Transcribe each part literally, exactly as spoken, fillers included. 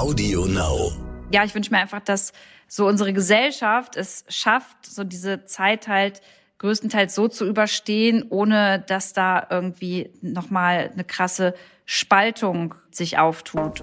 Audio Now. Ja, ich wünsche mir einfach, dass so unsere Gesellschaft es schafft, so diese Zeit halt größtenteils so zu überstehen, ohne dass da irgendwie nochmal eine krasse Spaltung sich auftut.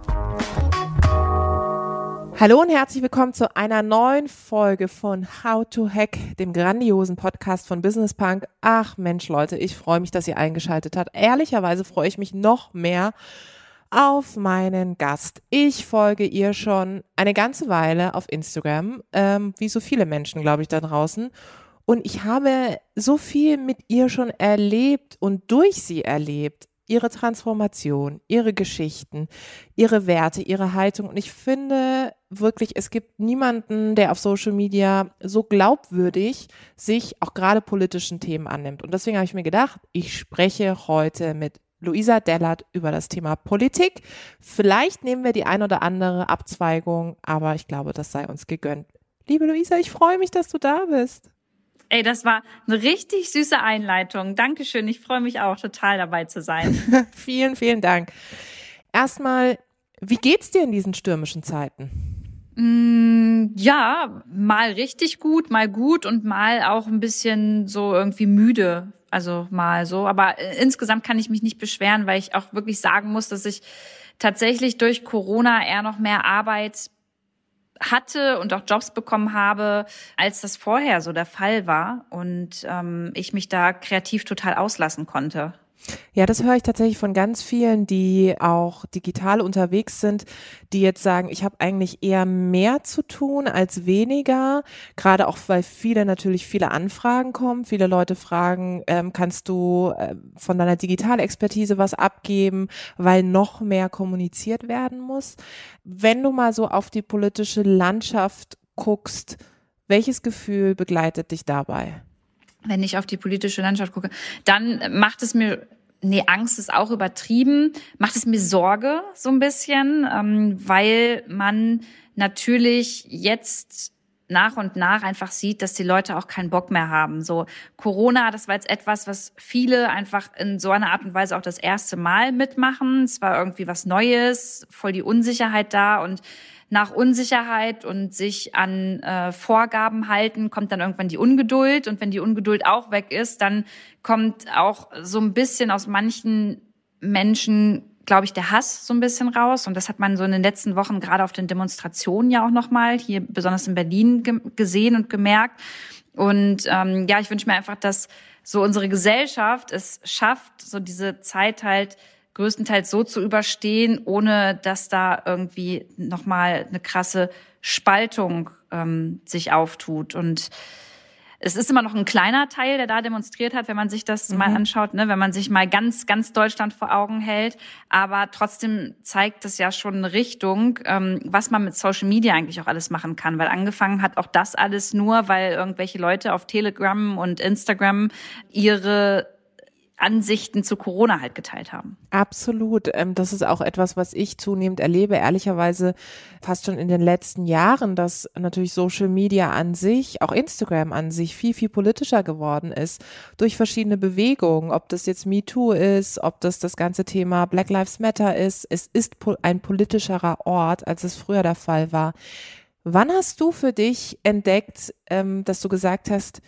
Hallo und herzlich willkommen zu einer neuen Folge von How to Hack, dem grandiosen Podcast von Business Punk. Ach Mensch, Leute, ich freue mich, dass ihr eingeschaltet habt. Ehrlicherweise freue ich mich noch mehr auf meinen Gast. Ich folge ihr schon eine ganze Weile auf Instagram, ähm, wie so viele Menschen, glaube ich, da draußen. Und ich habe so viel mit ihr schon erlebt und durch sie erlebt. Ihre Transformation, ihre Geschichten, ihre Werte, ihre Haltung. Und ich finde wirklich, es gibt niemanden, der auf Social Media so glaubwürdig sich auch gerade politischen Themen annimmt. Und deswegen habe ich mir gedacht, ich spreche heute mit Luisa Dellert über das Thema Politik. Vielleicht nehmen wir die ein oder andere Abzweigung, aber ich glaube, das sei uns gegönnt. Liebe Luisa, ich freue mich, dass du da bist. Ey, das war eine richtig süße Einleitung. Dankeschön, ich freue mich auch total dabei zu sein. Vielen, vielen Dank. Erstmal, wie geht's dir in diesen stürmischen Zeiten? Mm, ja, mal richtig gut, mal gut und mal auch ein bisschen so irgendwie müde. Also mal so, aber insgesamt kann ich mich nicht beschweren, weil ich auch wirklich sagen muss, dass ich tatsächlich durch Corona eher noch mehr Arbeit hatte und auch Jobs bekommen habe, als das vorher so der Fall war und ähm, ich mich da kreativ total auslassen konnte. Ja, das höre ich tatsächlich von ganz vielen, die auch digital unterwegs sind, die jetzt sagen, ich habe eigentlich eher mehr zu tun als weniger, gerade auch, weil viele natürlich viele Anfragen kommen, viele Leute fragen, ähm, kannst du äh, von deiner Digitalexpertise was abgeben, weil noch mehr kommuniziert werden muss. Wenn du mal so auf die politische Landschaft guckst, welches Gefühl begleitet dich dabei? Wenn ich auf die politische Landschaft gucke, dann macht es mir, nee, Angst ist auch übertrieben, macht es mir Sorge so ein bisschen, ähm, weil man natürlich jetzt nach und nach einfach sieht, dass die Leute auch keinen Bock mehr haben. So Corona, das war jetzt etwas, was viele einfach in so einer Art und Weise auch das erste Mal mitmachen. Es war irgendwie was Neues, voll die Unsicherheit da und nach Unsicherheit und sich an äh, Vorgaben halten, kommt dann irgendwann die Ungeduld. Und wenn die Ungeduld auch weg ist, dann kommt auch so ein bisschen aus manchen Menschen, glaube ich, der Hass so ein bisschen raus. Und das hat man so in den letzten Wochen gerade auf den Demonstrationen ja auch nochmal hier besonders in Berlin ge- gesehen und gemerkt. Und ähm, ja, ich wünsche mir einfach, dass so unsere Gesellschaft es schafft, so diese Zeit halt größtenteils so zu überstehen, ohne dass da irgendwie nochmal eine krasse Spaltung ähm, sich auftut. Und es ist immer noch ein kleiner Teil, der da demonstriert hat, wenn man sich das mhm. mal anschaut, ne? Wenn man sich mal ganz, ganz Deutschland vor Augen hält. Aber trotzdem zeigt das ja schon eine Richtung, ähm, was man mit Social Media eigentlich auch alles machen kann. Weil angefangen hat auch das alles nur, weil irgendwelche Leute auf Telegram und Instagram ihre Ansichten zu Corona halt geteilt haben. Absolut. Das ist auch etwas, was ich zunehmend erlebe, ehrlicherweise fast schon in den letzten Jahren, dass natürlich Social Media an sich, auch Instagram an sich, viel, viel politischer geworden ist durch verschiedene Bewegungen, ob das jetzt MeToo ist, ob das das ganze Thema Black Lives Matter ist. Es ist ein politischerer Ort, als es früher der Fall war. Wann hast du für dich entdeckt, dass du gesagt hast,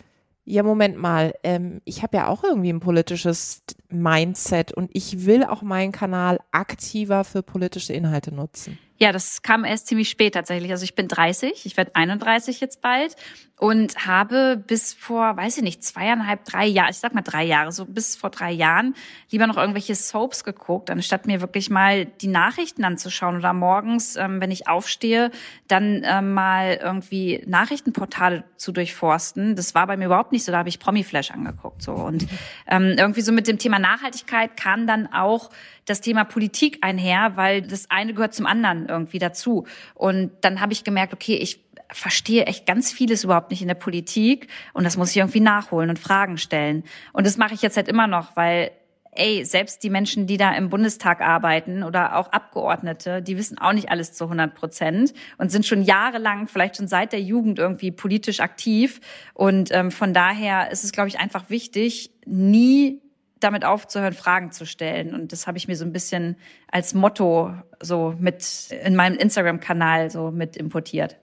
ja, Moment mal, ähm, ich habe ja auch irgendwie ein politisches Mindset und ich will auch meinen Kanal aktiver für politische Inhalte nutzen? Ja, das kam erst ziemlich spät tatsächlich. Also ich bin dreißig, ich werde einunddreißig jetzt bald und habe bis vor, weiß ich nicht, zweieinhalb, drei Jahre, ich sag mal drei Jahre, so bis vor drei Jahren lieber noch irgendwelche Soaps geguckt, anstatt mir wirklich mal die Nachrichten anzuschauen oder morgens, ähm, wenn ich aufstehe, dann äh, mal irgendwie Nachrichtenportale zu durchforsten. Das war bei mir überhaupt nicht so, da habe ich Promiflash angeguckt so und ähm, irgendwie so mit dem Thema Nachhaltigkeit kam dann auch das Thema Politik einher, weil das eine gehört zum anderen irgendwie dazu. Und dann habe ich gemerkt, okay, ich verstehe echt ganz vieles überhaupt nicht in der Politik und das muss ich irgendwie nachholen und Fragen stellen. Und das mache ich jetzt halt immer noch, weil ey, selbst die Menschen, die da im Bundestag arbeiten oder auch Abgeordnete, die wissen auch nicht alles zu hundert Prozent und sind schon jahrelang, vielleicht schon seit der Jugend irgendwie politisch aktiv. Und ähm, von daher ist es, glaube ich, einfach wichtig, nie damit aufzuhören, Fragen zu stellen. Und das habe ich mir so ein bisschen als Motto so mit in meinem Instagram-Kanal so mit importiert.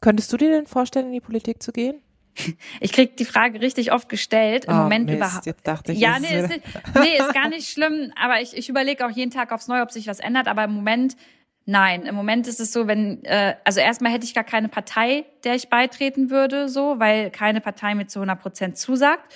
Könntest du dir denn vorstellen, in die Politik zu gehen? Ich krieg die Frage richtig oft gestellt. Im oh, Moment überhaupt. Ja, nee, ist, nicht, nee, ist gar nicht schlimm. Aber ich, ich überlege auch jeden Tag aufs Neue, ob sich was ändert. Aber im Moment, nein. Im Moment ist es so, wenn, äh, also erstmal hätte ich gar keine Partei, der ich beitreten würde, so, weil keine Partei mir zu hundert Prozent zusagt.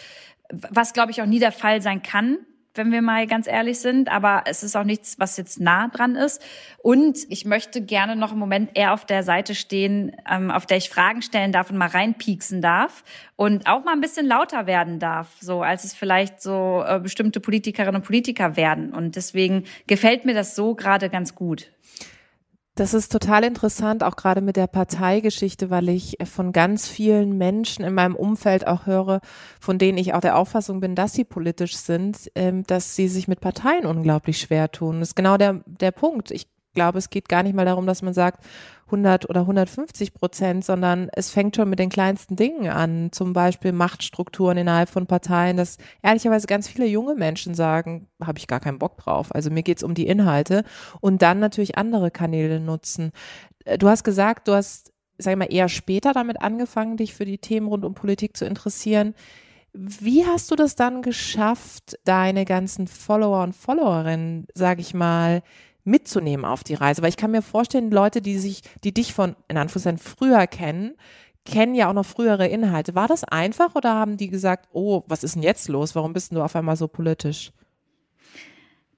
Was, glaube ich, auch nie der Fall sein kann, wenn wir mal ganz ehrlich sind. Aber es ist auch nichts, was jetzt nah dran ist. Und ich möchte gerne noch im Moment eher auf der Seite stehen, auf der ich Fragen stellen darf und mal reinpieksen darf und auch mal ein bisschen lauter werden darf, so als es vielleicht so bestimmte Politikerinnen und Politiker werden. Und deswegen gefällt mir das so gerade ganz gut. Das ist total interessant, auch gerade mit der Parteigeschichte, weil ich von ganz vielen Menschen in meinem Umfeld auch höre, von denen ich auch der Auffassung bin, dass sie politisch sind, dass sie sich mit Parteien unglaublich schwer tun. Das ist genau der, der Punkt. Ich glaube, es geht gar nicht mal darum, dass man sagt hundert oder hundertfünfzig Prozent, sondern es fängt schon mit den kleinsten Dingen an, zum Beispiel Machtstrukturen innerhalb von Parteien, dass ehrlicherweise ganz viele junge Menschen sagen, habe ich gar keinen Bock drauf, also mir geht's um die Inhalte und dann natürlich andere Kanäle nutzen. Du hast gesagt, du hast, sag ich mal, eher später damit angefangen, dich für die Themen rund um Politik zu interessieren. Wie hast du das dann geschafft, deine ganzen Follower und Followerinnen, sag ich mal, mitzunehmen auf die Reise, weil ich kann mir vorstellen, Leute, die sich, die dich von, in Anführungszeichen, früher kennen, kennen ja auch noch frühere Inhalte. War das einfach oder haben die gesagt, oh, was ist denn jetzt los? Warum bist du auf einmal so politisch?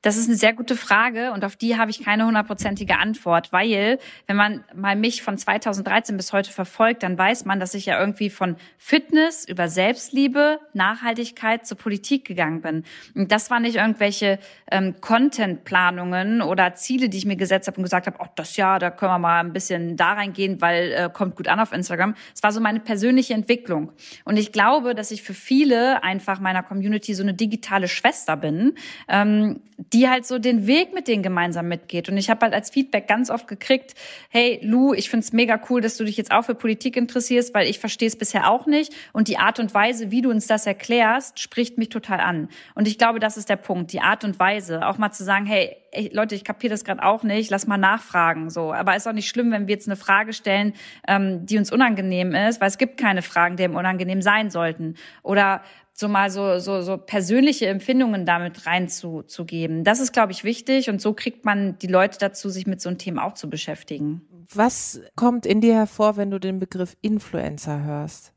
Das ist eine sehr gute Frage und auf die habe ich keine hundertprozentige Antwort, weil wenn man mal mich von zweitausenddreizehn bis heute verfolgt, dann weiß man, dass ich ja irgendwie von Fitness über Selbstliebe, Nachhaltigkeit zur Politik gegangen bin. Und das waren nicht irgendwelche ähm, Contentplanungen oder Ziele, die ich mir gesetzt habe und gesagt habe, ach, das Jahr, da können wir mal ein bisschen da reingehen, weil äh, kommt gut an auf Instagram. Es war so meine persönliche Entwicklung. Und ich glaube, dass ich für viele einfach meiner Community so eine digitale Schwester bin, ähm, die halt so den Weg mit denen gemeinsam mitgeht. Und ich habe halt als Feedback ganz oft gekriegt, hey Lu, ich find's mega cool, dass du dich jetzt auch für Politik interessierst, weil ich verstehe es bisher auch nicht. Und die Art und Weise, wie du uns das erklärst, spricht mich total an. Und ich glaube, das ist der Punkt, die Art und Weise. Auch mal zu sagen, hey, ey, Leute, ich kapiere das gerade auch nicht, lass mal nachfragen. So. Aber ist auch nicht schlimm, wenn wir jetzt eine Frage stellen, ähm, die uns unangenehm ist, weil es gibt keine Fragen, die einem unangenehm sein sollten. Oder so mal so, so, so persönliche Empfindungen damit reinzugeben. Das ist, glaube ich, wichtig und so kriegt man die Leute dazu, sich mit so einem Thema auch zu beschäftigen. Was kommt in dir hervor, wenn du den Begriff Influencer hörst?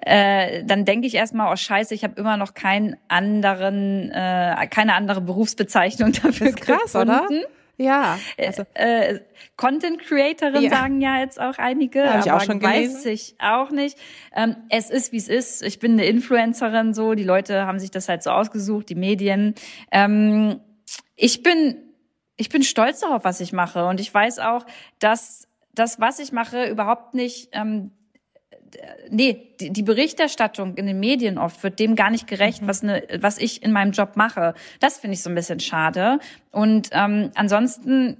Äh, dann denke ich erstmal, oh Scheiße, ich habe immer noch keinen anderen, äh, keine andere Berufsbezeichnung dafür gefunden. Das ist krass, oder? Ja. Also. Äh, Content-Creatorin ja. Sagen ja jetzt auch einige, hab ich aber auch schon weiß gelesen. Ich auch nicht. Ähm, es ist, wie es ist. Ich bin eine Influencerin, so. Die Leute haben sich das halt so ausgesucht, die Medien. Ähm, ich bin, ich bin stolz darauf, was ich mache. Und ich weiß auch, dass das, was ich mache, überhaupt nicht... Ähm, Nee, die Berichterstattung in den Medien oft wird dem gar nicht gerecht, mhm. was, ne, was ich in meinem Job mache. Das finde ich so ein bisschen schade. Und ähm, ansonsten,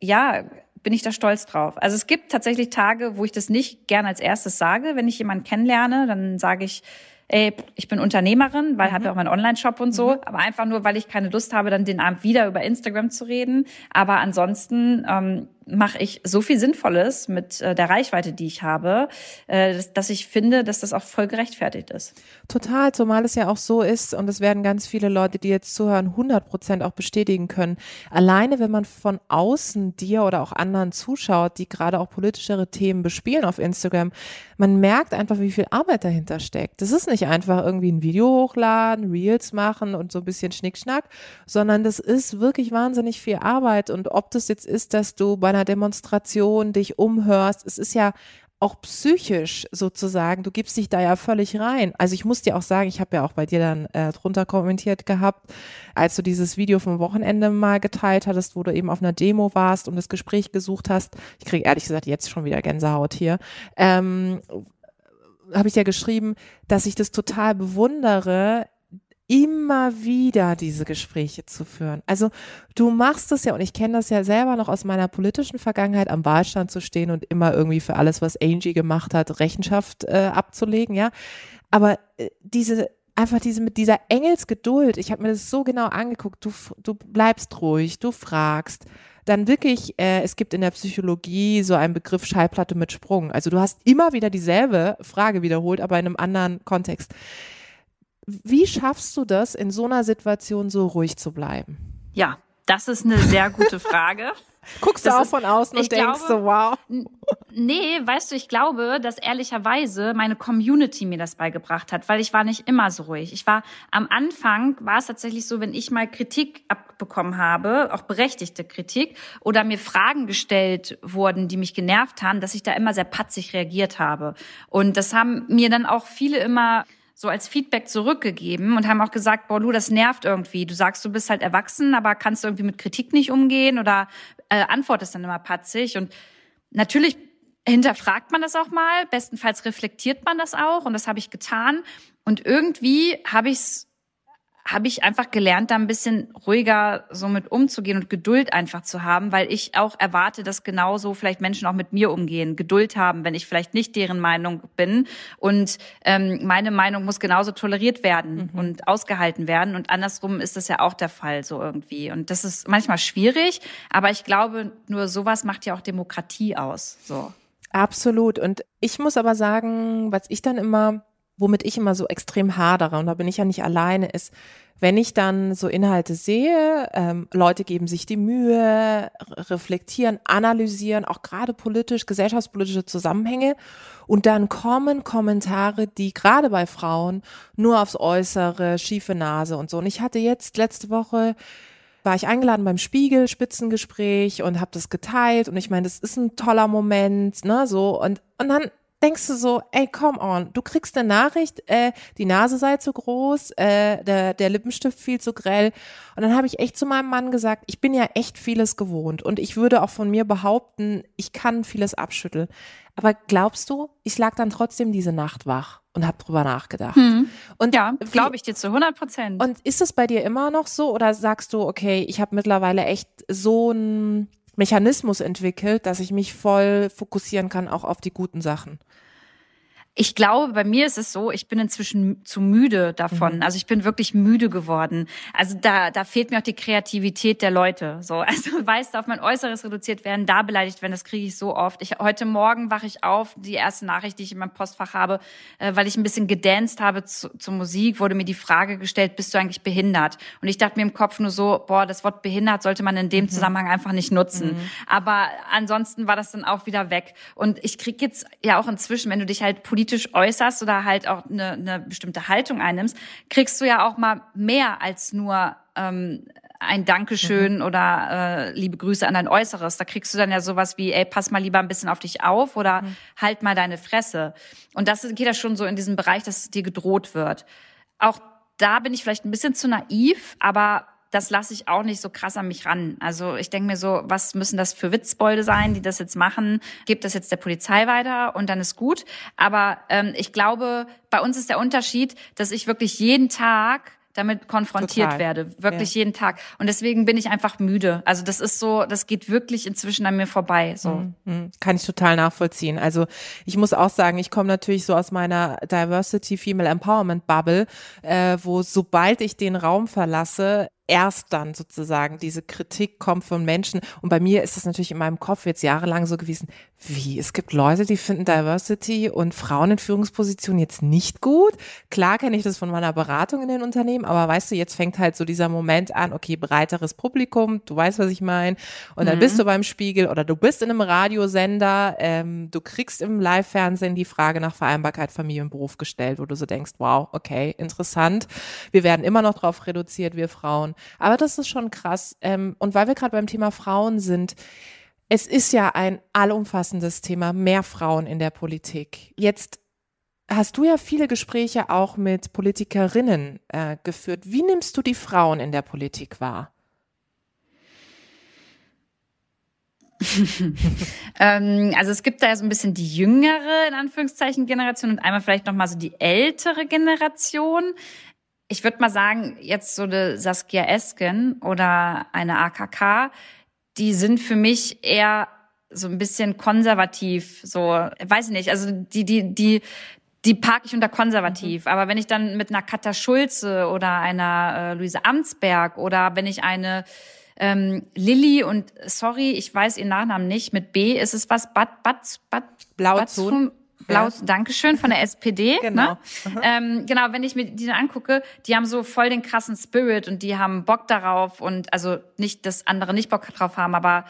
ja, bin ich da stolz drauf. Also es gibt tatsächlich Tage, wo ich das nicht gern als erstes sage. Wenn ich jemanden kennenlerne, dann sage ich, ey, ich bin Unternehmerin, weil mhm. habe ja auch meinen Online-Shop und so. Mhm. Aber einfach nur, weil ich keine Lust habe, dann den Abend wieder über Instagram zu reden. Aber ansonsten ähm, mache ich so viel Sinnvolles mit äh, der Reichweite, die ich habe, äh, dass, dass ich finde, dass das auch voll gerechtfertigt ist. Total, zumal es ja auch so ist und es werden ganz viele Leute, die jetzt zuhören, hundert Prozent auch bestätigen können. Alleine, wenn man von außen dir oder auch anderen zuschaut, die gerade auch politischere Themen bespielen auf Instagram, man merkt einfach, wie viel Arbeit dahinter steckt. Das ist nicht einfach irgendwie ein Video hochladen, Reels machen und so ein bisschen Schnickschnack, sondern das ist wirklich wahnsinnig viel Arbeit und ob das jetzt ist, dass du bei einer Demonstration dich umhörst. Es ist ja auch psychisch sozusagen, du gibst dich da ja völlig rein. Also ich muss dir auch sagen, ich habe ja auch bei dir dann äh, drunter kommentiert gehabt, als du dieses Video vom Wochenende mal geteilt hattest, wo du eben auf einer Demo warst und das Gespräch gesucht hast. Ich kriege ehrlich gesagt jetzt schon wieder Gänsehaut hier. Ähm, habe ich ja geschrieben, dass ich das total bewundere, immer wieder diese Gespräche zu führen. Also du machst das ja, und ich kenne das ja selber noch aus meiner politischen Vergangenheit, am Wahlstand zu stehen und immer irgendwie für alles, was Angie gemacht hat, Rechenschaft äh, abzulegen, ja. Aber äh, diese, einfach diese, mit dieser Engelsgeduld, ich habe mir das so genau angeguckt, du, du bleibst ruhig, du fragst, dann wirklich, äh, es gibt in der Psychologie so einen Begriff Schallplatte mit Sprung. Also du hast immer wieder dieselbe Frage wiederholt, aber in einem anderen Kontext. Wie schaffst du das, in so einer Situation so ruhig zu bleiben? Ja, das ist eine sehr gute Frage. Guckst das du auch ist, von außen und denkst glaube, so, wow. Nee, weißt du, ich glaube, dass ehrlicherweise meine Community mir das beigebracht hat, weil ich war nicht immer so ruhig. Ich war, am Anfang war es tatsächlich so, wenn ich mal Kritik abbekommen habe, auch berechtigte Kritik, oder mir Fragen gestellt wurden, die mich genervt haben, dass ich da immer sehr patzig reagiert habe. Und das haben mir dann auch viele immer so als Feedback zurückgegeben und haben auch gesagt, boah, Lu, das nervt irgendwie. Du sagst, du bist halt erwachsen, aber kannst du irgendwie mit Kritik nicht umgehen oder äh, antwortest dann immer patzig. Und natürlich hinterfragt man das auch mal, bestenfalls reflektiert man das auch, und das habe ich getan. Und irgendwie habe ich's habe ich einfach gelernt, da ein bisschen ruhiger so mit umzugehen und Geduld einfach zu haben, weil ich auch erwarte, dass genauso vielleicht Menschen auch mit mir umgehen, Geduld haben, wenn ich vielleicht nicht deren Meinung bin. Und ähm, meine Meinung muss genauso toleriert werden, mhm, und ausgehalten werden. Und andersrum ist das ja auch der Fall so irgendwie. Und das ist manchmal schwierig, aber ich glaube, nur sowas macht ja auch Demokratie aus. So. Absolut. Und ich muss aber sagen, was ich dann immer... womit ich immer so extrem hadere, und da bin ich ja nicht alleine, ist, wenn ich dann so Inhalte sehe, ähm, Leute geben sich die Mühe, reflektieren, analysieren, auch gerade politisch, gesellschaftspolitische Zusammenhänge, und dann kommen Kommentare, die gerade bei Frauen nur aufs Äußere, schiefe Nase und so. Und ich hatte jetzt letzte Woche, war ich eingeladen beim Spiegel Spitzengespräch und habe das geteilt, und ich meine, das ist ein toller Moment, ne, so, und und dann denkst du so, ey, come on, du kriegst eine Nachricht, äh, die Nase sei zu groß, äh, der, der Lippenstift viel zu grell. Und dann habe ich echt zu meinem Mann gesagt, ich bin ja echt vieles gewohnt, und ich würde auch von mir behaupten, ich kann vieles abschütteln. Aber glaubst du, ich lag dann trotzdem diese Nacht wach und habe drüber nachgedacht. Hm. Und ja, glaube ich dir zu hundert Prozent. Und ist es bei dir immer noch so, oder sagst du, okay, ich habe mittlerweile echt so ein Mechanismus entwickelt, dass ich mich voll fokussieren kann, auch auf die guten Sachen? Ich glaube, bei mir ist es so, ich bin inzwischen zu müde davon. Mhm. Also ich bin wirklich müde geworden. Also da, da fehlt mir auch die Kreativität der Leute. So, also weißt du, auf mein Äußeres reduziert werden, da beleidigt werden, das kriege ich so oft. Ich, heute Morgen wache ich auf, die erste Nachricht, die ich in meinem Postfach habe, äh, weil ich ein bisschen gedanced habe zu, zur Musik, wurde mir die Frage gestellt, bist du eigentlich behindert? Und ich dachte mir im Kopf nur so, boah, das Wort behindert sollte man in dem mhm. Zusammenhang einfach nicht nutzen. Mhm. Aber ansonsten war das dann auch wieder weg. Und ich kriege jetzt ja auch inzwischen, wenn du dich halt politisch äußerst oder halt auch eine, eine bestimmte Haltung einnimmst, kriegst du ja auch mal mehr als nur ähm, ein Dankeschön mhm. oder äh, liebe Grüße an dein Äußeres. Da kriegst du dann ja sowas wie, ey, pass mal lieber ein bisschen auf dich auf, oder mhm. halt mal deine Fresse. Und das geht ja schon so in diesen Bereich, dass dir gedroht wird. Auch da bin ich vielleicht ein bisschen zu naiv, aber das lasse ich auch nicht so krass an mich ran. Also ich denke mir so, was müssen das für Witzbolde sein, die das jetzt machen? Gebt das jetzt der Polizei weiter und dann ist gut. Aber ähm, ich glaube, bei uns ist der Unterschied, dass ich wirklich jeden Tag damit konfrontiert Total. werde. Wirklich ja. jeden Tag. Und deswegen bin ich einfach müde. Also das ist so, das geht wirklich inzwischen an mir vorbei. So. Mhm. Kann ich total nachvollziehen. Also ich muss auch sagen, ich komme natürlich so aus meiner Diversity Female Empowerment Bubble, äh, wo sobald ich den Raum verlasse, erst dann sozusagen diese Kritik kommt von Menschen. Und bei mir ist das natürlich in meinem Kopf jetzt jahrelang so gewesen, wie, es gibt Leute, die finden Diversity und Frauen in Führungspositionen jetzt nicht gut. Klar kenne ich das von meiner Beratung in den Unternehmen, aber weißt du, jetzt fängt halt so dieser Moment an, okay, breiteres Publikum, du weißt, was ich meine. Und dann mhm. bist du beim Spiegel oder du bist in einem Radiosender, ähm, du kriegst im Live-Fernsehen die Frage nach Vereinbarkeit Familie und Beruf gestellt, wo du so denkst, wow, okay, interessant. Wir werden immer noch drauf reduziert, wir Frauen. Aber das ist schon krass. Und weil wir gerade beim Thema Frauen sind, es ist ja ein allumfassendes Thema, mehr Frauen in der Politik. Jetzt hast du ja viele Gespräche auch mit Politikerinnen äh, geführt. Wie nimmst du die Frauen in der Politik wahr? ähm, also es gibt da ja so ein bisschen die jüngere, in Anführungszeichen, Generation und einmal vielleicht nochmal so die ältere Generation. Ich würde mal sagen, jetzt so eine Saskia Esken oder eine A K K, die sind für mich eher so ein bisschen konservativ, so, weiß ich nicht, also die, die, die, die parke ich unter konservativ. Mhm. Aber wenn ich dann mit einer Katha Schulze oder einer äh, Luisa Amtsberg oder wenn ich eine Ähm, Lilly und, sorry, ich weiß ihren Nachnamen nicht, mit B ist es was, Bad, Bad, Bad, Blauzun, Blau, Dankeschön, von der S P D. Genau. Ne? Mhm. Ähm, genau, wenn ich mir die dann angucke, die haben so voll den krassen Spirit und die haben Bock darauf und, also nicht, dass andere nicht Bock drauf haben, aber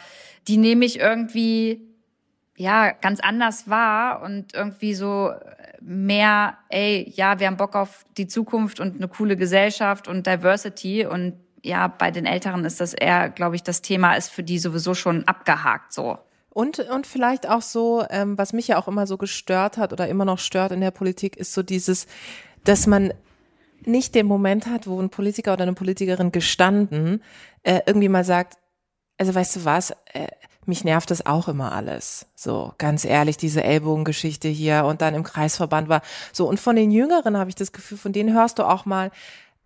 die nehme ich irgendwie, ja, ganz anders wahr und irgendwie so mehr, ey, ja, wir haben Bock auf die Zukunft und eine coole Gesellschaft und Diversity und ja, bei den Älteren ist das eher, glaube ich, das Thema ist für die sowieso schon abgehakt so. Und, und vielleicht auch so, ähm, was mich ja auch immer so gestört hat oder immer noch stört in der Politik, ist so dieses, dass man nicht den Moment hat, wo ein Politiker oder eine Politikerin gestanden äh, irgendwie mal sagt, also weißt du was, äh, mich nervt das auch immer alles. So, ganz ehrlich, diese Ellbogengeschichte hier und dann im Kreisverband war. So, und von den Jüngeren habe ich das Gefühl, von denen hörst du auch mal,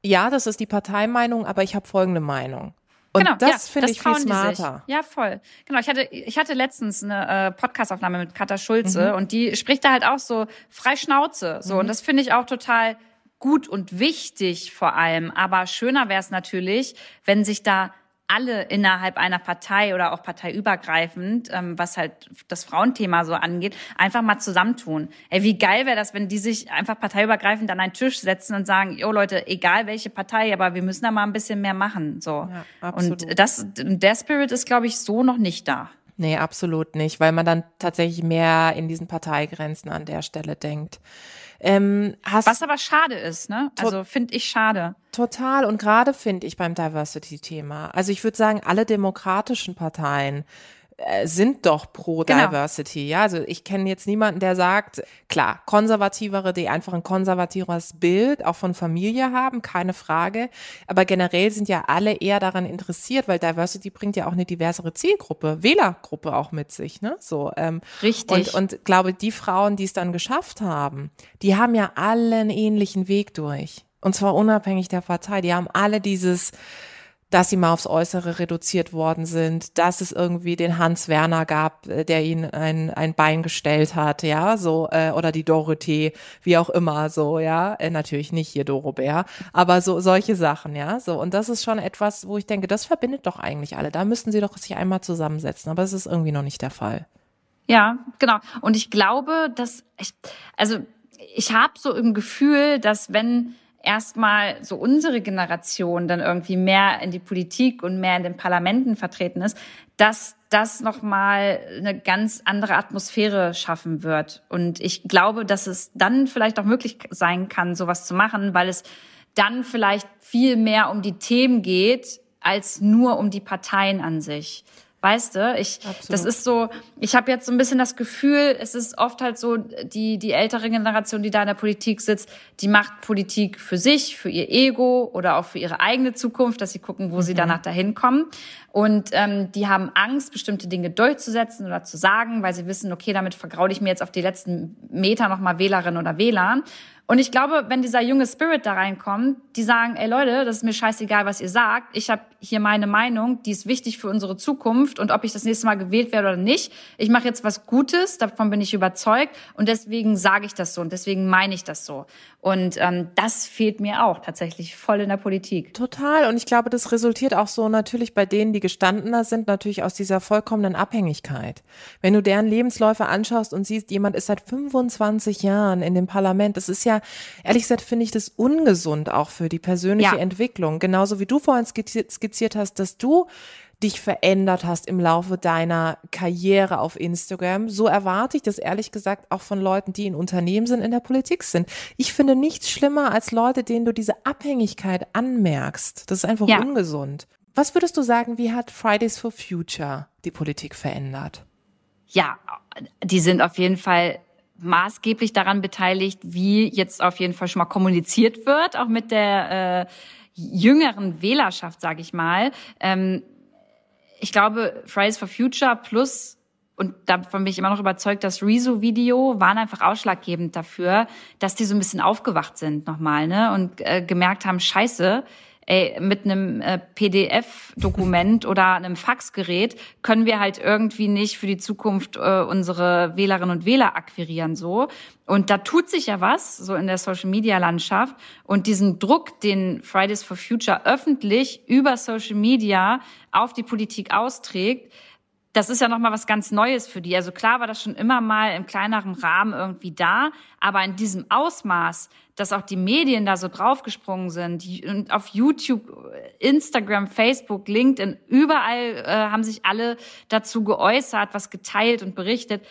ja, das ist die Parteimeinung, aber ich habe folgende Meinung. Und genau, das ja, finde ich viel smarter. Ja, voll. Genau, ich hatte ich hatte letztens eine äh, Podcastaufnahme mit Katha Schulze mhm. und die spricht da halt auch so frei Schnauze. So mhm. Und das finde ich auch total gut und wichtig vor allem. Aber schöner wäre es natürlich, wenn sich da alle innerhalb einer Partei oder auch parteiübergreifend, ähm, was halt das Frauenthema so angeht, einfach mal zusammentun. Ey, wie geil wäre das, wenn die sich einfach parteiübergreifend an einen Tisch setzen und sagen, jo Leute, egal welche Partei, aber wir müssen da mal ein bisschen mehr machen. So. Ja, absolut. Und das, der Spirit ist, glaube ich, so noch nicht da. Nee, absolut nicht, weil man dann tatsächlich mehr in diesen Parteigrenzen an der Stelle denkt. Ähm, hast Was aber schade ist, ne? Also finde ich schade. Total und gerade finde ich beim Diversity-Thema. Also ich würde sagen, alle demokratischen Parteien äh, sind doch pro genau. Diversity. Ja, also ich kenne jetzt niemanden, der sagt, klar, Konservativere, die einfach ein konservativeres Bild auch von Familie haben, keine Frage. Aber generell sind ja alle eher daran interessiert, weil Diversity bringt ja auch eine diversere Zielgruppe, Wählergruppe auch mit sich, ne? So ähm, richtig. Und, und glaube, die Frauen, die es dann geschafft haben, die haben ja alle einen ähnlichen Weg durch. Und zwar unabhängig der Partei. Die haben alle dieses, dass sie mal aufs Äußere reduziert worden sind, dass es irgendwie den Hans Werner gab, der ihnen ein, ein Bein gestellt hat, ja, so, äh, oder die Dorothee, wie auch immer, so, ja, äh, natürlich nicht hier Doro Bär, aber so, solche Sachen, ja, so. Und das ist schon etwas, wo ich denke, das verbindet doch eigentlich alle. Da müssten sie doch sich einmal zusammensetzen, aber es ist irgendwie noch nicht der Fall. Ja, genau. Und ich glaube, dass, ich, also, ich habe so im Gefühl, dass wenn erstmal so unsere Generation dann irgendwie mehr in die Politik und mehr in den Parlamenten vertreten ist, dass das nochmal eine ganz andere Atmosphäre schaffen wird. Und ich glaube, dass es dann vielleicht auch möglich sein kann, sowas zu machen, weil es dann vielleicht viel mehr um die Themen geht, als nur um die Parteien an sich. Weißt du, ich, Absolut. Das ist so, ich habe jetzt so ein bisschen das Gefühl, es ist oft halt so, die, die ältere Generation, die da in der Politik sitzt, die macht Politik für sich, für ihr Ego oder auch für ihre eigene Zukunft, dass sie gucken, wo mhm. sie danach dahin kommen. Und ähm, die haben Angst, bestimmte Dinge durchzusetzen oder zu sagen, weil sie wissen, okay, damit vergraule ich mir jetzt auf die letzten Meter nochmal Wählerinnen oder Wählern. Und ich glaube, wenn dieser junge Spirit da reinkommt, die sagen, ey Leute, das ist mir scheißegal, was ihr sagt. Ich habe hier meine Meinung, die ist wichtig für unsere Zukunft und ob ich das nächste Mal gewählt werde oder nicht. Ich mache jetzt was Gutes, davon bin ich überzeugt und deswegen sage ich das so und deswegen meine ich das so. Und ähm, das fehlt mir auch tatsächlich voll in der Politik. Total und ich glaube, das resultiert auch so natürlich bei denen, die gestandener sind, natürlich aus dieser vollkommenen Abhängigkeit. Wenn du deren Lebensläufe anschaust und siehst, jemand ist seit fünfundzwanzig Jahren in dem Parlament, das ist ja ehrlich gesagt finde ich das ungesund auch für die persönliche ja. Entwicklung. Genauso wie du vorhin skizziert hast, dass du dich verändert hast im Laufe deiner Karriere auf Instagram. So erwarte ich das ehrlich gesagt auch von Leuten, die in Unternehmen sind, in der Politik sind. Ich finde nichts schlimmer als Leute, denen du diese Abhängigkeit anmerkst. Das ist einfach ja. ungesund. Was würdest du sagen, wie hat Fridays for Future die Politik verändert? Ja, die sind auf jeden Fall maßgeblich daran beteiligt, wie jetzt auf jeden Fall schon mal kommuniziert wird, auch mit der äh, jüngeren Wählerschaft, sage ich mal. Ähm, ich glaube, Fridays for Future plus, und davon bin ich immer noch überzeugt, das Rezo-Video waren einfach ausschlaggebend dafür, dass die so ein bisschen aufgewacht sind nochmal, ne? Und äh, gemerkt haben, scheiße, ey, mit einem äh, P D F-Dokument oder einem Faxgerät können wir halt irgendwie nicht für die Zukunft äh, unsere Wählerinnen und Wähler akquirieren, so. Und da tut sich ja was, so in der Social-Media-Landschaft. Und diesen Druck, den Fridays for Future öffentlich über Social Media auf die Politik austrägt, das ist ja nochmal was ganz Neues für die. Also klar war das schon immer mal im kleineren Rahmen irgendwie da, aber in diesem Ausmaß, dass auch die Medien da so draufgesprungen sind und auf YouTube, Instagram, Facebook, LinkedIn, überall äh, haben sich alle dazu geäußert, was geteilt und berichtet.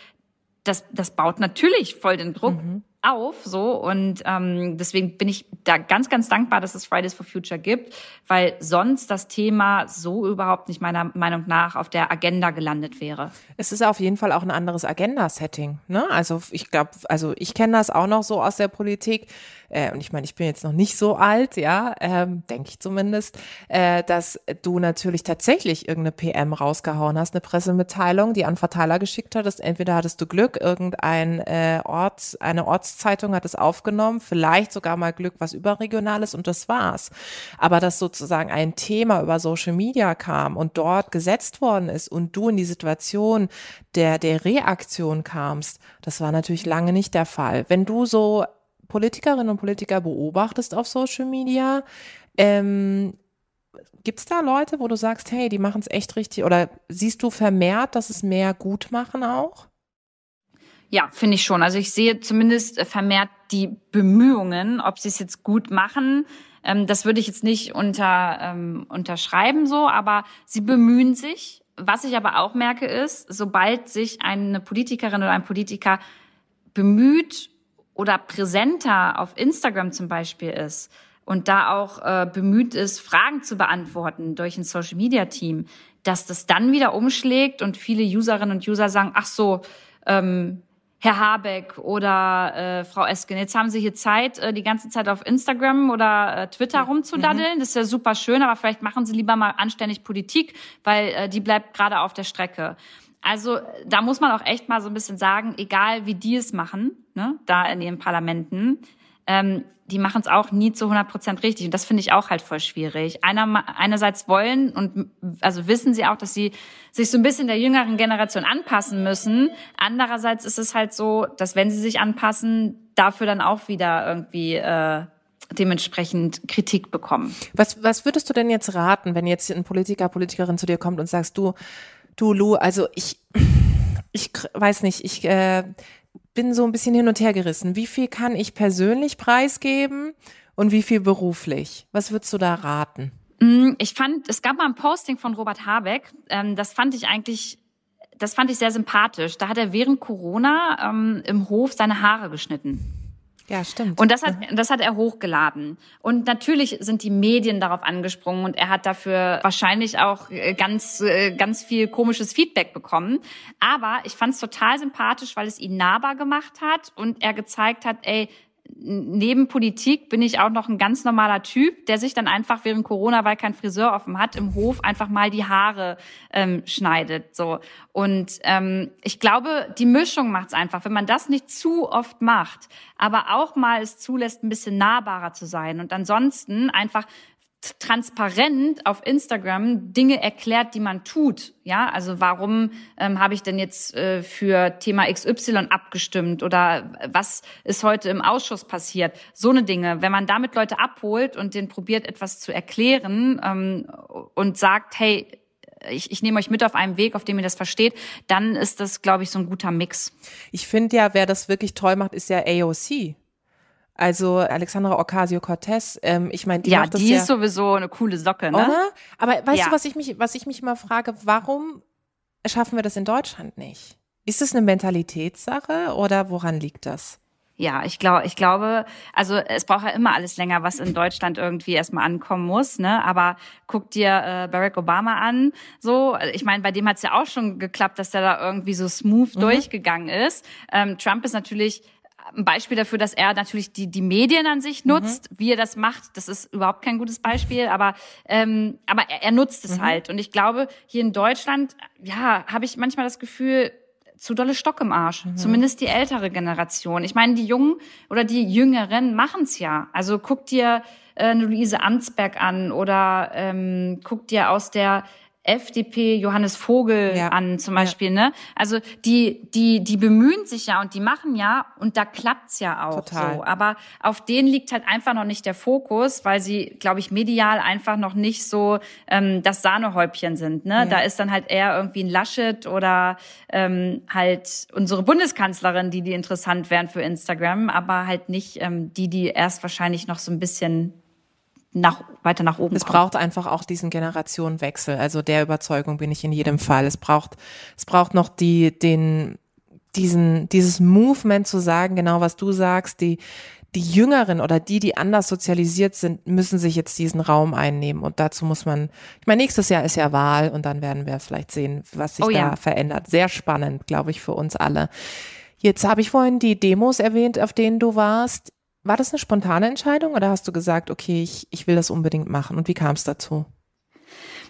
Das, das baut natürlich voll den Druck mhm. auf, so, und ähm, deswegen bin ich da ganz, ganz dankbar, dass es Fridays for Future gibt, weil sonst das Thema so überhaupt nicht meiner Meinung nach auf der Agenda gelandet wäre. Es ist auf jeden Fall auch ein anderes Agenda-Setting, ne? Also ich glaube, also ich kenne das auch noch so aus der Politik. Äh, und ich meine, ich bin jetzt noch nicht so alt, ja, ähm, denke ich zumindest, äh, dass du natürlich tatsächlich irgendeine P M rausgehauen hast, eine Pressemitteilung, die an Verteiler geschickt hattest. Entweder hattest du Glück, irgendein äh, Ort, eine Ortszeitung hat es aufgenommen, vielleicht sogar mal Glück, was Überregionales, und das war's. Aber dass sozusagen ein Thema über Social Media kam und dort gesetzt worden ist und du in die Situation der, der Reaktion kamst, das war natürlich lange nicht der Fall. Wenn du so Politikerinnen und Politiker beobachtest auf Social Media, ähm, gibt es da Leute, wo du sagst, hey, die machen es echt richtig, oder siehst du vermehrt, dass es mehr gut machen auch? Ja, finde ich schon. Also ich sehe zumindest vermehrt die Bemühungen, ob sie es jetzt gut machen. Ähm, das würde ich jetzt nicht unter, ähm, unterschreiben so, aber sie bemühen sich. Was ich aber auch merke ist, sobald sich eine Politikerin oder ein Politiker bemüht oder präsenter auf Instagram zum Beispiel ist und da auch äh, bemüht ist, Fragen zu beantworten durch ein Social-Media-Team, dass das dann wieder umschlägt und viele Userinnen und User sagen, ach so, ähm, Herr Habeck oder äh, Frau Esken, jetzt haben Sie hier Zeit, äh, die ganze Zeit auf Instagram oder äh, Twitter rumzudaddeln. Mhm. Das ist ja super schön, aber vielleicht machen Sie lieber mal anständig Politik, weil äh, die bleibt gerade auf der Strecke. Also da muss man auch echt mal so ein bisschen sagen, egal wie die es machen, ne, da in ihren Parlamenten, ähm, die machen es auch nie zu hundert Prozent richtig. Und das finde ich auch halt voll schwierig. Einer, einerseits wollen und also wissen sie auch, dass sie sich so ein bisschen der jüngeren Generation anpassen müssen. Andererseits ist es halt so, dass wenn sie sich anpassen, dafür dann auch wieder irgendwie äh, dementsprechend Kritik bekommen. Was, was würdest du denn jetzt raten, wenn jetzt ein Politiker, Politikerin zu dir kommt und sagst, du... Du, Lu, also ich, ich weiß nicht, ich äh, bin so ein bisschen hin und her gerissen. Wie viel kann ich persönlich preisgeben und wie viel beruflich? Was würdest du da raten? Ich fand, es gab mal ein Posting von Robert Habeck, ähm, das fand ich eigentlich, das fand ich sehr sympathisch. Da hat er während Corona ähm, im Hof seine Haare geschnitten. Ja, stimmt. Und das hat, das hat er hochgeladen. Und natürlich sind die Medien darauf angesprungen und er hat dafür wahrscheinlich auch ganz, ganz viel komisches Feedback bekommen. Aber ich fand es total sympathisch, weil es ihn nahbar gemacht hat und er gezeigt hat, ey, neben Politik bin ich auch noch ein ganz normaler Typ, der sich dann einfach während Corona, weil kein Friseur offen hat, im Hof einfach mal die Haare ähm, schneidet. So. Und ähm, ich glaube, die Mischung macht's einfach, wenn man das nicht zu oft macht, aber auch mal es zulässt, ein bisschen nahbarer zu sein und ansonsten einfach transparent auf Instagram Dinge erklärt, die man tut. Ja, also warum ähm, habe ich denn jetzt äh, für Thema X Y abgestimmt oder was ist heute im Ausschuss passiert? So eine Dinge. Wenn man damit Leute abholt und denen probiert, etwas zu erklären ähm, und sagt, hey, Ich, ich nehme euch mit auf einem Weg, auf dem ihr das versteht, dann ist das, glaube ich, so ein guter Mix. Ich finde ja, wer das wirklich toll macht, ist ja A O C. Also Alexandra Ocasio-Cortez, ähm, ich meine, die ja, macht das die ja. Die ist sowieso eine coole Socke, ne? Oder? Aber weißt ja. du, was ich mich, was ich mich immer frage, warum schaffen wir das in Deutschland nicht? Ist es eine Mentalitätssache oder woran liegt das? Ja, ich glaube, ich glaube, also es braucht ja immer alles länger, was in Deutschland irgendwie erstmal ankommen muss, ne? Aber guck dir äh, Barack Obama an, so, ich meine, bei dem hat's ja auch schon geklappt, dass der da irgendwie so smooth mhm. durchgegangen ist. Ähm, Trump ist natürlich ein Beispiel dafür, dass er natürlich die die Medien an sich nutzt, mhm. wie er das macht. Das ist überhaupt kein gutes Beispiel, aber ähm, aber er, er nutzt es mhm. halt. Und ich glaube, hier in Deutschland, ja, habe ich manchmal das Gefühl, zu dolle Stock im Arsch. Mhm. Zumindest die ältere Generation. Ich meine, die Jungen oder die Jüngeren machen's ja. Also guck dir äh, eine Luisa Amtsberg an oder ähm, guck dir aus der F D P Johannes Vogel ja. an zum Beispiel, ja. ne? Also die die die bemühen sich ja und die machen ja und da klappt's ja auch Total. so. Aber auf denen liegt halt einfach noch nicht der Fokus, weil sie, glaube ich, medial einfach noch nicht so ähm, das Sahnehäubchen sind, ne? Ja. Da ist dann halt eher irgendwie ein Laschet oder ähm, halt unsere Bundeskanzlerin, die die interessant wären für Instagram, aber halt nicht ähm, die, die erst wahrscheinlich noch so ein bisschen Nach, weiter nach oben. Es kommt. braucht einfach auch diesen Generationenwechsel. Also der Überzeugung bin ich in jedem Fall. Es braucht, es braucht noch die, den, diesen, dieses Movement zu sagen, genau was du sagst, die, die Jüngeren oder die, die anders sozialisiert sind, müssen sich jetzt diesen Raum einnehmen. Und dazu muss man, ich meine, nächstes Jahr ist ja Wahl und dann werden wir vielleicht sehen, was sich oh, da ja. verändert. Sehr spannend, glaube ich, für uns alle. Jetzt habe ich vorhin die Demos erwähnt, auf denen du warst. War das eine spontane Entscheidung oder hast du gesagt, okay, ich, ich will das unbedingt machen? Und wie kam es dazu?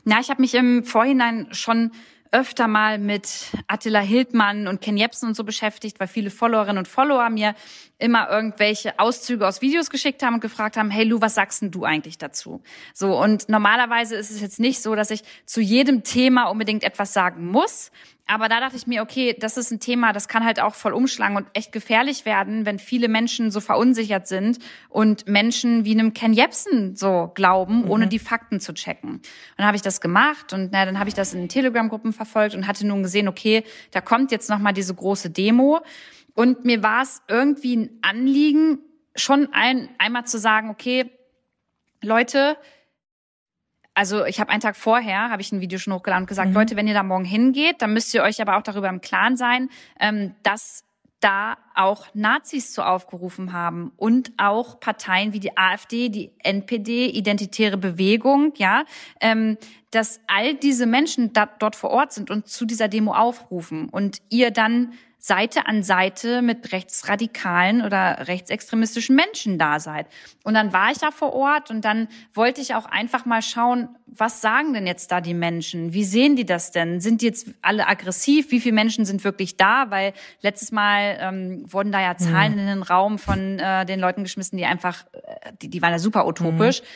Na, ich habe mich im Vorhinein schon öfter mal mit Attila Hildmann und Ken Jebsen und so beschäftigt, weil viele Followerinnen und Follower mir immer irgendwelche Auszüge aus Videos geschickt haben und gefragt haben, hey Lu, was sagst denn du eigentlich dazu? So, und normalerweise ist es jetzt nicht so, dass ich zu jedem Thema unbedingt etwas sagen muss. Aber da dachte ich mir, okay, das ist ein Thema, das kann halt auch voll umschlagen und echt gefährlich werden, wenn viele Menschen so verunsichert sind und Menschen wie einem Ken Jebsen so glauben, mhm. ohne die Fakten zu checken. Und dann habe ich das gemacht und na, dann habe ich das in Telegram-Gruppen verfolgt und hatte nun gesehen, okay, da kommt jetzt nochmal diese große Demo. Und mir war es irgendwie ein Anliegen, schon ein, einmal zu sagen, okay, Leute, also ich habe einen Tag vorher, habe ich ein Video schon hochgeladen und gesagt, mhm. Leute, wenn ihr da morgen hingeht, dann müsst ihr euch aber auch darüber im Klaren sein, dass da auch Nazis zu aufgerufen haben und auch Parteien wie die AfD, die N P D, Identitäre Bewegung, ja, dass all diese Menschen dort vor Ort sind und zu dieser Demo aufrufen und ihr dann Seite an Seite mit rechtsradikalen oder rechtsextremistischen Menschen da seid. Und dann war ich da vor Ort und dann wollte ich auch einfach mal schauen, was sagen denn jetzt da die Menschen? Wie sehen die das denn? Sind die jetzt alle aggressiv? Wie viele Menschen sind wirklich da? Weil letztes Mal ähm, wurden da ja Zahlen mhm. in den Raum von äh, den Leuten geschmissen, die einfach, die, die waren ja super utopisch. Mhm.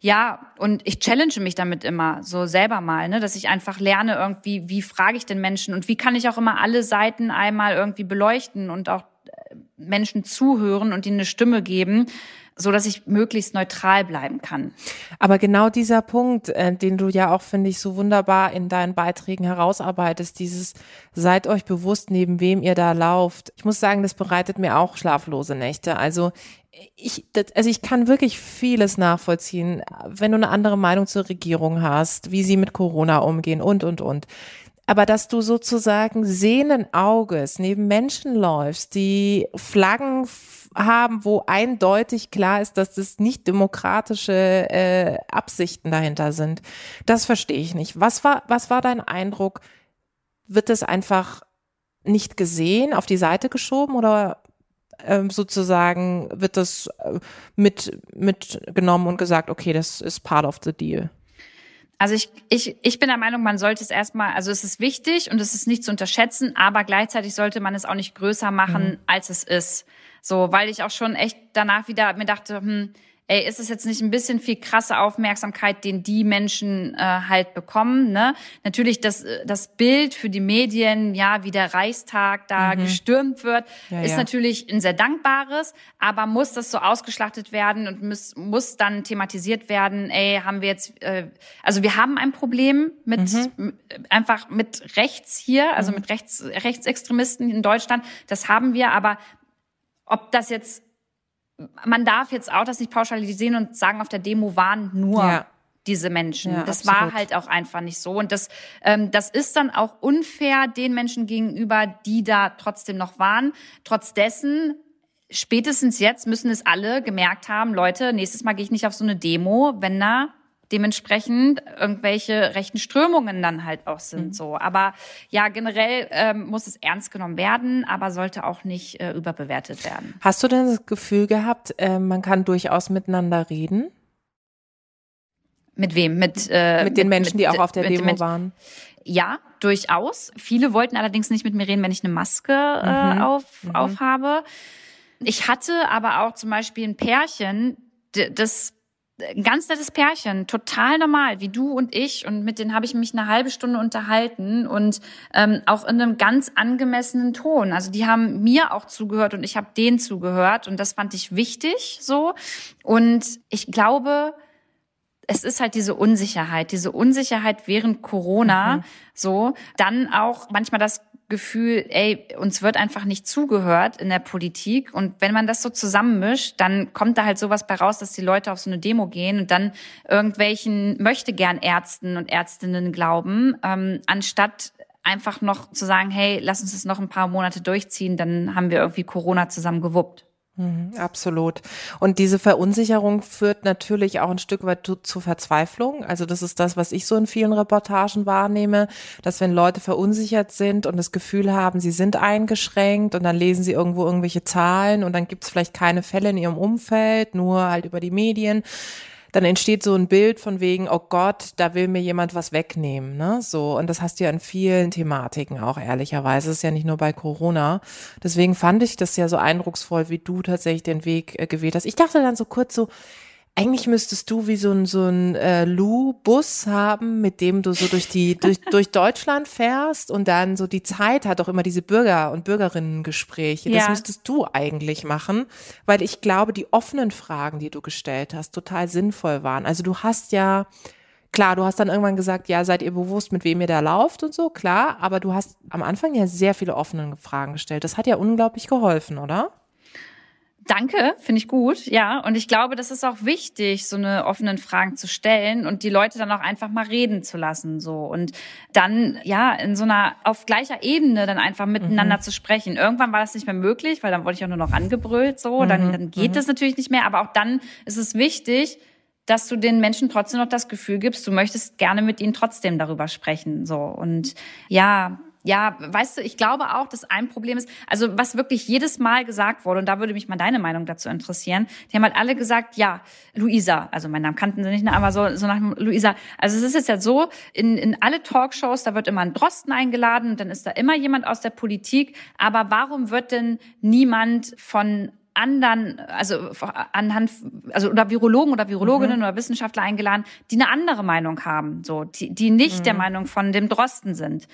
Ja, und ich challenge mich damit immer so selber mal, ne, dass ich einfach lerne irgendwie, wie frage ich den Menschen und wie kann ich auch immer alle Seiten einmal irgendwie beleuchten und auch Menschen zuhören und ihnen eine Stimme geben, so dass ich möglichst neutral bleiben kann. Aber genau dieser Punkt, äh, den du ja auch, finde ich, so wunderbar in deinen Beiträgen herausarbeitest, dieses seid euch bewusst, neben wem ihr da lauft. Ich muss sagen, das bereitet mir auch schlaflose Nächte. Also Ich, das, also ich kann wirklich vieles nachvollziehen, wenn du eine andere Meinung zur Regierung hast, wie sie mit Corona umgehen und, und, und. Aber dass du sozusagen sehenden Auges neben Menschen läufst, die Flaggen f- haben, wo eindeutig klar ist, dass das nicht demokratische äh, Absichten dahinter sind, das verstehe ich nicht. Was war, was war dein Eindruck? Wird das einfach nicht gesehen, auf die Seite geschoben oder sozusagen wird das mit mitgenommen und gesagt, okay, das ist part of the deal? Also ich ich ich bin der Meinung, man sollte es erstmal, also es ist wichtig und es ist nicht zu unterschätzen, aber gleichzeitig sollte man es auch nicht größer machen, mhm. als es ist. So, weil ich auch schon echt danach wieder mir dachte, hm, ey, ist es jetzt nicht ein bisschen viel krasse Aufmerksamkeit, den die Menschen äh, halt bekommen, ne? Natürlich, das, das Bild für die Medien, ja, wie der Reichstag da mhm. gestürmt wird, ja, ist ja. natürlich ein sehr dankbares, aber muss das so ausgeschlachtet werden und muss, muss dann thematisiert werden, ey, haben wir jetzt, äh, also wir haben ein Problem mit, mhm. m- einfach mit rechts hier, also mhm. mit rechts, Rechtsextremisten in Deutschland, das haben wir, aber ob das jetzt man darf jetzt auch das nicht pauschalisieren und sagen, auf der Demo waren nur ja. diese Menschen. Ja, das absolut. War halt auch einfach nicht so. Und das, ähm, das ist dann auch unfair den Menschen gegenüber, die da trotzdem noch waren. Trotz dessen spätestens jetzt müssen es alle gemerkt haben, Leute, nächstes Mal gehe ich nicht auf so eine Demo, wenn da dementsprechend irgendwelche rechten Strömungen dann halt auch sind. Mhm. So. Aber ja, generell ähm, muss es ernst genommen werden, aber sollte auch nicht äh, überbewertet werden. Hast du denn das Gefühl gehabt, äh, man kann durchaus miteinander reden? Mit wem? Mit, äh, mit den mit, Menschen, mit, die auch auf der Demo waren? Ja, durchaus. Viele wollten allerdings nicht mit mir reden, wenn ich eine Maske äh, mhm. auf, mhm. aufhabe. Ich hatte aber auch zum Beispiel ein Pärchen, das ein ganz nettes Pärchen, total normal, wie du und ich. Und mit denen habe ich mich eine halbe Stunde unterhalten und ähm, auch in einem ganz angemessenen Ton. Also die haben mir auch zugehört und ich habe denen zugehört. Und das fand ich wichtig so. Und ich glaube, es ist halt diese Unsicherheit, diese Unsicherheit während Corona mhm. so. Dann auch manchmal das Gefühl, ey, uns wird einfach nicht zugehört in der Politik. Und wenn man das so zusammenmischt, dann kommt da halt sowas bei raus, dass die Leute auf so eine Demo gehen und dann irgendwelchen möchtegern Ärzten und Ärztinnen glauben, ähm, anstatt einfach noch zu sagen, hey, lass uns das noch ein paar Monate durchziehen, dann haben wir irgendwie Corona zusammen gewuppt. Mhm, absolut. Und diese Verunsicherung führt natürlich auch ein Stück weit zu, zu Verzweiflung. Also das ist das, was ich so in vielen Reportagen wahrnehme, dass wenn Leute verunsichert sind und das Gefühl haben, sie sind eingeschränkt und dann lesen sie irgendwo irgendwelche Zahlen und dann gibt es vielleicht keine Fälle in ihrem Umfeld, nur halt über die Medien. Dann entsteht so ein Bild von wegen, oh Gott, da will mir jemand was wegnehmen, ne? So, und das hast du ja in vielen Thematiken auch, ehrlicherweise. Das ist ja nicht nur bei Corona. Deswegen fand ich das ja so eindrucksvoll, wie du tatsächlich den Weg äh, gewählt hast. Ich dachte dann so kurz so, eigentlich müsstest du wie so ein so ein äh, Lu-Bus haben, mit dem du so durch die durch durch Deutschland fährst und dann so die Zeit hat auch immer diese Bürger- und Bürgerinnen-Gespräche. Ja. Das müsstest du eigentlich machen, weil ich glaube, die offenen Fragen, die du gestellt hast, total sinnvoll waren. Also du hast ja, klar, du hast dann irgendwann gesagt, ja, seid ihr bewusst, mit wem ihr da lauft und so, klar, aber du hast am Anfang ja sehr viele offene Fragen gestellt. Das hat ja unglaublich geholfen, oder? Danke, finde ich gut, ja. Und ich glaube, das ist auch wichtig, so eine offenen Fragen zu stellen und die Leute dann auch einfach mal reden zu lassen, so. Und dann, ja, in so einer, auf gleicher Ebene dann einfach miteinander mhm. zu sprechen. Irgendwann war das nicht mehr möglich, weil dann wurde ich auch nur noch angebrüllt, so. Mhm. Dann, dann geht mhm. das natürlich nicht mehr. Aber auch dann ist es wichtig, dass du den Menschen trotzdem noch das Gefühl gibst, du möchtest gerne mit ihnen trotzdem darüber sprechen, so. Und ja, Ja, weißt du, ich glaube auch, dass ein Problem ist, also was wirklich jedes Mal gesagt wurde, und da würde mich mal deine Meinung dazu interessieren, die haben halt alle gesagt, ja, Luisa, also meinen Namen kannten sie nicht, aber so, so nach Luisa, also es ist jetzt ja so, in, in alle Talkshows, da wird immer ein Drosten eingeladen, und dann ist da immer jemand aus der Politik, aber warum wird denn niemand von anderen, also anhand, also oder Virologen oder Virologinnen mhm. oder Wissenschaftler eingeladen, die eine andere Meinung haben, so, die, die nicht mhm. der Meinung von dem Drosten sind.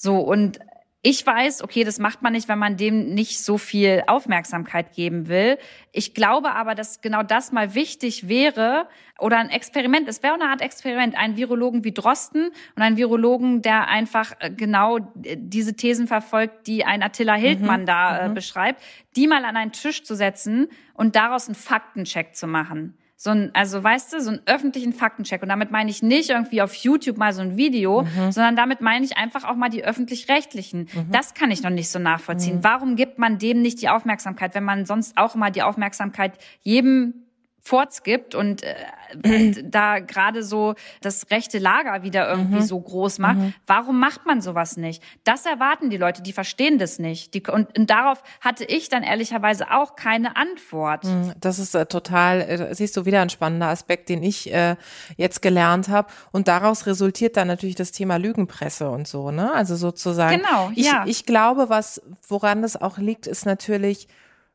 So, und ich weiß, okay, das macht man nicht, wenn man dem nicht so viel Aufmerksamkeit geben will. Ich glaube aber, dass genau das mal wichtig wäre oder ein Experiment. Es wäre eine Art Experiment, einen Virologen wie Drosten und einen Virologen, der einfach genau diese Thesen verfolgt, die ein Attila Hildmann mhm. da äh, mhm. beschreibt, die mal an einen Tisch zu setzen und daraus einen Faktencheck zu machen. So ein, also weißt du, so einen öffentlichen Faktencheck. Und damit meine ich nicht irgendwie auf YouTube mal so ein Video, mhm. sondern damit meine ich einfach auch mal die Öffentlich-Rechtlichen. Mhm. Das kann ich noch nicht so nachvollziehen. Mhm. Warum gibt man dem nicht die Aufmerksamkeit, wenn man sonst auch immer die Aufmerksamkeit jedem Forts gibt und äh, da gerade so das rechte Lager wieder irgendwie mhm. so groß macht. Mhm. Warum macht man sowas nicht? Das erwarten die Leute, die verstehen das nicht. Die, und, und darauf hatte ich dann ehrlicherweise auch keine Antwort. Das ist äh, total, äh, siehst du, wieder ein spannender Aspekt, den ich äh, jetzt gelernt habe. Und daraus resultiert dann natürlich das Thema Lügenpresse und so, ne? Also sozusagen. Genau, ich, ja. Ich glaube, was, woran das auch liegt, ist natürlich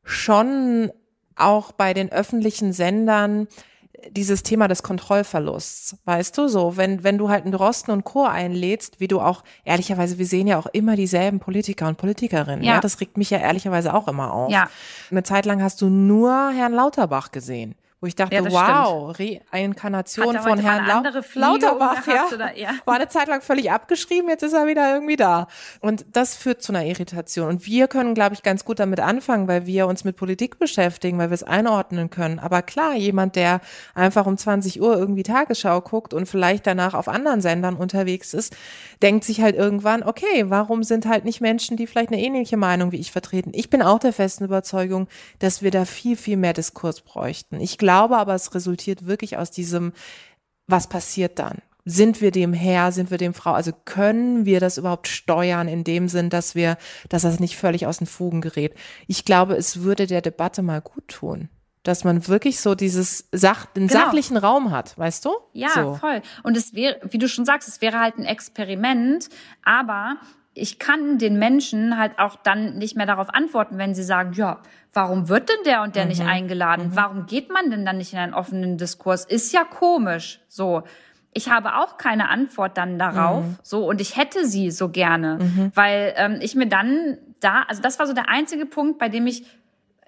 schon auch bei den öffentlichen Sendern dieses Thema des Kontrollverlusts, weißt du, so, wenn wenn du halt einen Drosten und Co. einlädst, wie du auch, ehrlicherweise, wir sehen ja auch immer dieselben Politiker und Politikerinnen, ja, ja? Das regt mich ja ehrlicherweise auch immer auf. Ja. Eine Zeit lang hast du nur Herrn Lauterbach gesehen, Wo ich dachte, ja, wow, stimmt. Reinkarnation von Herrn La- Lauterbach. Ja. Da, ja. War eine Zeit lang völlig abgeschrieben, jetzt ist er wieder irgendwie da. Und das führt zu einer Irritation. Und wir können, glaube ich, ganz gut damit anfangen, weil wir uns mit Politik beschäftigen, weil wir es einordnen können. Aber klar, jemand, der einfach um zwanzig Uhr irgendwie Tagesschau guckt und vielleicht danach auf anderen Sendern unterwegs ist, denkt sich halt irgendwann, okay, warum sind halt nicht Menschen, die vielleicht eine ähnliche Meinung wie ich vertreten? Ich bin auch der festen Überzeugung, dass wir da viel, viel mehr Diskurs bräuchten. Ich glaube, Ich glaube aber, es resultiert wirklich aus diesem, was passiert dann? Sind wir dem Herr, sind wir dem Frau? Also können wir das überhaupt steuern in dem Sinn, dass wir, dass das nicht völlig aus den Fugen gerät? Ich glaube, es würde der Debatte mal gut tun, dass man wirklich so dieses Sach- den genau. sachlichen Raum hat, weißt du? Ja, so. Voll. Und es wäre, wie du schon sagst, es wäre halt ein Experiment, aber ich kann den Menschen halt auch dann nicht mehr darauf antworten, wenn sie sagen, ja, warum wird denn der und der mhm. nicht eingeladen? Mhm. Warum geht man denn dann nicht in einen offenen Diskurs? Ist ja komisch. So, ich habe auch keine Antwort dann darauf. Mhm. So, und ich hätte sie so gerne, mhm. weil ähm, ich mir dann da, also das war so der einzige Punkt, bei dem ich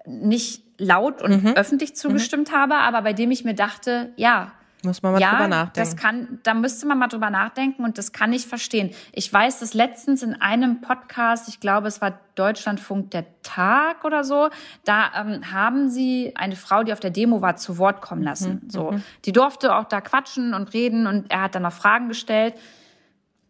nicht laut und mhm. öffentlich zugestimmt mhm. habe, aber bei dem ich mir dachte, ja, muss man mal ja, drüber nachdenken. Das kann, da müsste man mal drüber nachdenken und das kann ich verstehen. Ich weiß, dass letztens in einem Podcast, ich glaube, es war Deutschlandfunk der Tag oder so, da ähm, haben sie eine Frau, die auf der Demo war, zu Wort kommen lassen. Mhm. So, die durfte auch da quatschen und reden und er hat dann noch Fragen gestellt.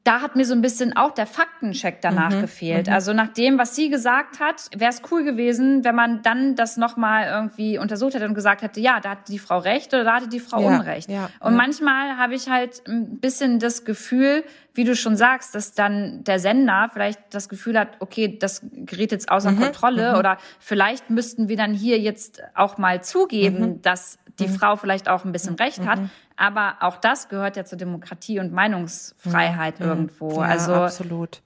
Da hat mir so ein bisschen auch der Faktencheck danach mhm, gefehlt. Mhm. Also nach dem, was sie gesagt hat, wäre es cool gewesen, wenn man dann das nochmal irgendwie untersucht hätte und gesagt hätte, ja, da hatte die Frau recht oder da hatte die Frau ja, Unrecht. Ja, und ja. manchmal habe ich halt ein bisschen das Gefühl, wie du schon sagst, dass dann der Sender vielleicht das Gefühl hat, okay, das gerät jetzt außer mhm, Kontrolle mhm. oder vielleicht müssten wir dann hier jetzt auch mal zugeben, mhm. dass die mhm. Frau vielleicht auch ein bisschen recht mhm. hat. Aber auch das gehört ja zur Demokratie und Meinungsfreiheit mhm. irgendwo. Ja, also absolut.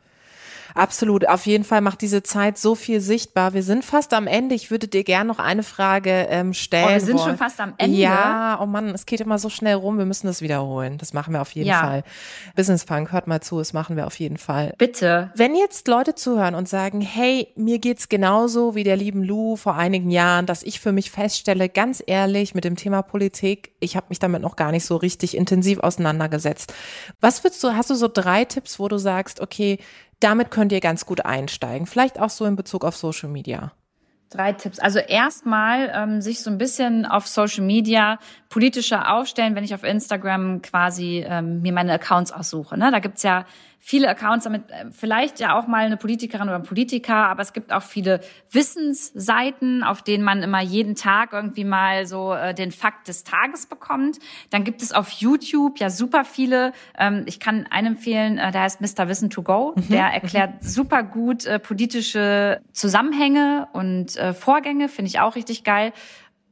Absolut. Auf jeden Fall macht diese Zeit so viel sichtbar. Wir sind fast am Ende. Ich würde dir gerne noch eine Frage ähm, stellen. Oh, wir sind wollen. schon fast am Ende. Ja, oh Mann, es geht immer so schnell rum. Wir müssen das wiederholen. Das machen wir auf jeden ja. Fall. Business Punk, hört mal zu. Das machen wir auf jeden Fall. Bitte. Wenn jetzt Leute zuhören und sagen, hey, mir geht's genauso wie der lieben Lu vor einigen Jahren, dass ich für mich feststelle, ganz ehrlich, mit dem Thema Politik, ich habe mich damit noch gar nicht so richtig intensiv auseinandergesetzt. Was würdest du, hast du so drei Tipps, wo du sagst, okay, damit könnt ihr ganz gut einsteigen, vielleicht auch so in Bezug auf Social Media. Drei Tipps. Also erstmal ähm, sich so ein bisschen auf Social Media politischer aufstellen, wenn ich auf Instagram quasi ähm, mir meine Accounts aussuche. Ne? Da gibt's ja viele Accounts, damit vielleicht ja auch mal eine Politikerin oder ein Politiker, aber es gibt auch viele Wissensseiten, auf denen man immer jeden Tag irgendwie mal so äh, den Fakt des Tages bekommt. Dann gibt es auf YouTube ja super viele. Ähm, ich kann einen empfehlen, äh, der heißt Mister Wissen to Go. Mhm. Der erklärt super gut äh, politische Zusammenhänge und äh, Vorgänge, finde ich auch richtig geil.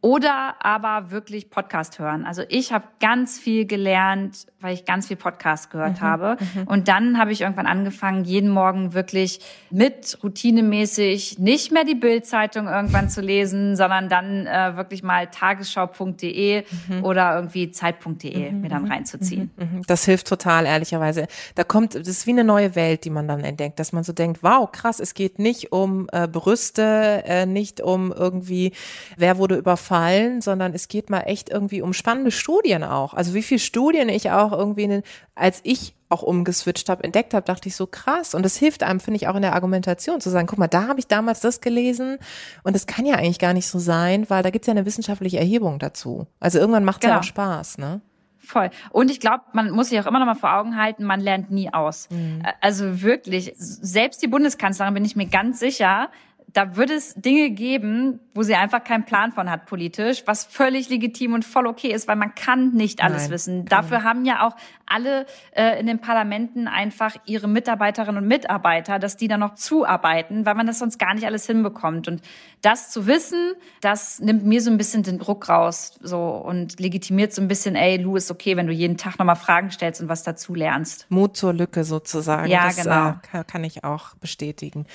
Oder aber wirklich Podcast hören. Also ich habe ganz viel gelernt, weil ich ganz viel Podcast gehört mhm, habe. Mhm. Und dann habe ich irgendwann angefangen, jeden Morgen wirklich mit routinemäßig nicht mehr die Bild-Zeitung irgendwann zu lesen, sondern dann äh, wirklich mal tagesschau punkt de mhm. oder irgendwie zeit punkt de mhm, mir dann reinzuziehen. Mhm, das hilft total, ehrlicherweise. Da kommt, das ist wie eine neue Welt, die man dann entdeckt, dass man so denkt, wow, krass, es geht nicht um äh, Brüste, äh, nicht um irgendwie, wer wurde überfordert, fallen, sondern es geht mal echt irgendwie um spannende Studien auch. Also wie viele Studien ich auch irgendwie, in den, als ich auch umgeswitcht habe, entdeckt habe, dachte ich so krass. Und das hilft einem, finde ich, auch in der Argumentation zu sagen, guck mal, da habe ich damals das gelesen und das kann ja eigentlich gar nicht so sein, weil da gibt es ja eine wissenschaftliche Erhebung dazu. Also irgendwann macht es ja auch Spaß, ne? Voll. Und ich glaube, man muss sich auch immer noch mal vor Augen halten, man lernt nie aus. Mhm. Also wirklich, selbst die Bundeskanzlerin, bin ich mir ganz sicher, da würde es Dinge geben, wo sie einfach keinen Plan von hat politisch, was völlig legitim und voll okay ist, weil man kann nicht alles Nein, wissen. Dafür haben ja auch alle äh, in den Parlamenten einfach ihre Mitarbeiterinnen und Mitarbeiter, dass die da noch zuarbeiten, weil man das sonst gar nicht alles hinbekommt. Und das zu wissen, das nimmt mir so ein bisschen den Druck raus so und legitimiert so ein bisschen, ey, Lu, ist okay, wenn du jeden Tag nochmal Fragen stellst und was dazu lernst. Mut zur Lücke sozusagen. Ja, das, genau. Äh, kann ich auch bestätigen.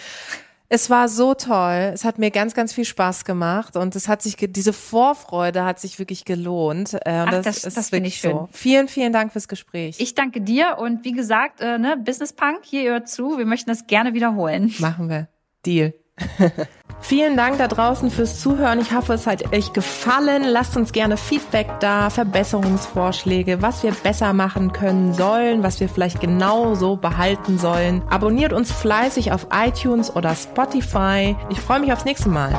Es war so toll. Es hat mir ganz, ganz viel Spaß gemacht und es hat sich ge- diese Vorfreude hat sich wirklich gelohnt. Ähm, Ach, das das, das, das finde ich schön. So. Vielen, vielen Dank fürs Gespräch. Ich danke dir und wie gesagt, äh, ne, Business Punk, hier hört zu. Wir möchten das gerne wiederholen. Machen wir. Deal. Vielen Dank da draußen fürs Zuhören. Ich hoffe, es hat euch gefallen. Lasst uns gerne Feedback da, Verbesserungsvorschläge, was wir besser machen können sollen, was wir vielleicht genau so behalten sollen. Abonniert uns fleißig auf iTunes oder Spotify. Ich freue mich aufs nächste Mal.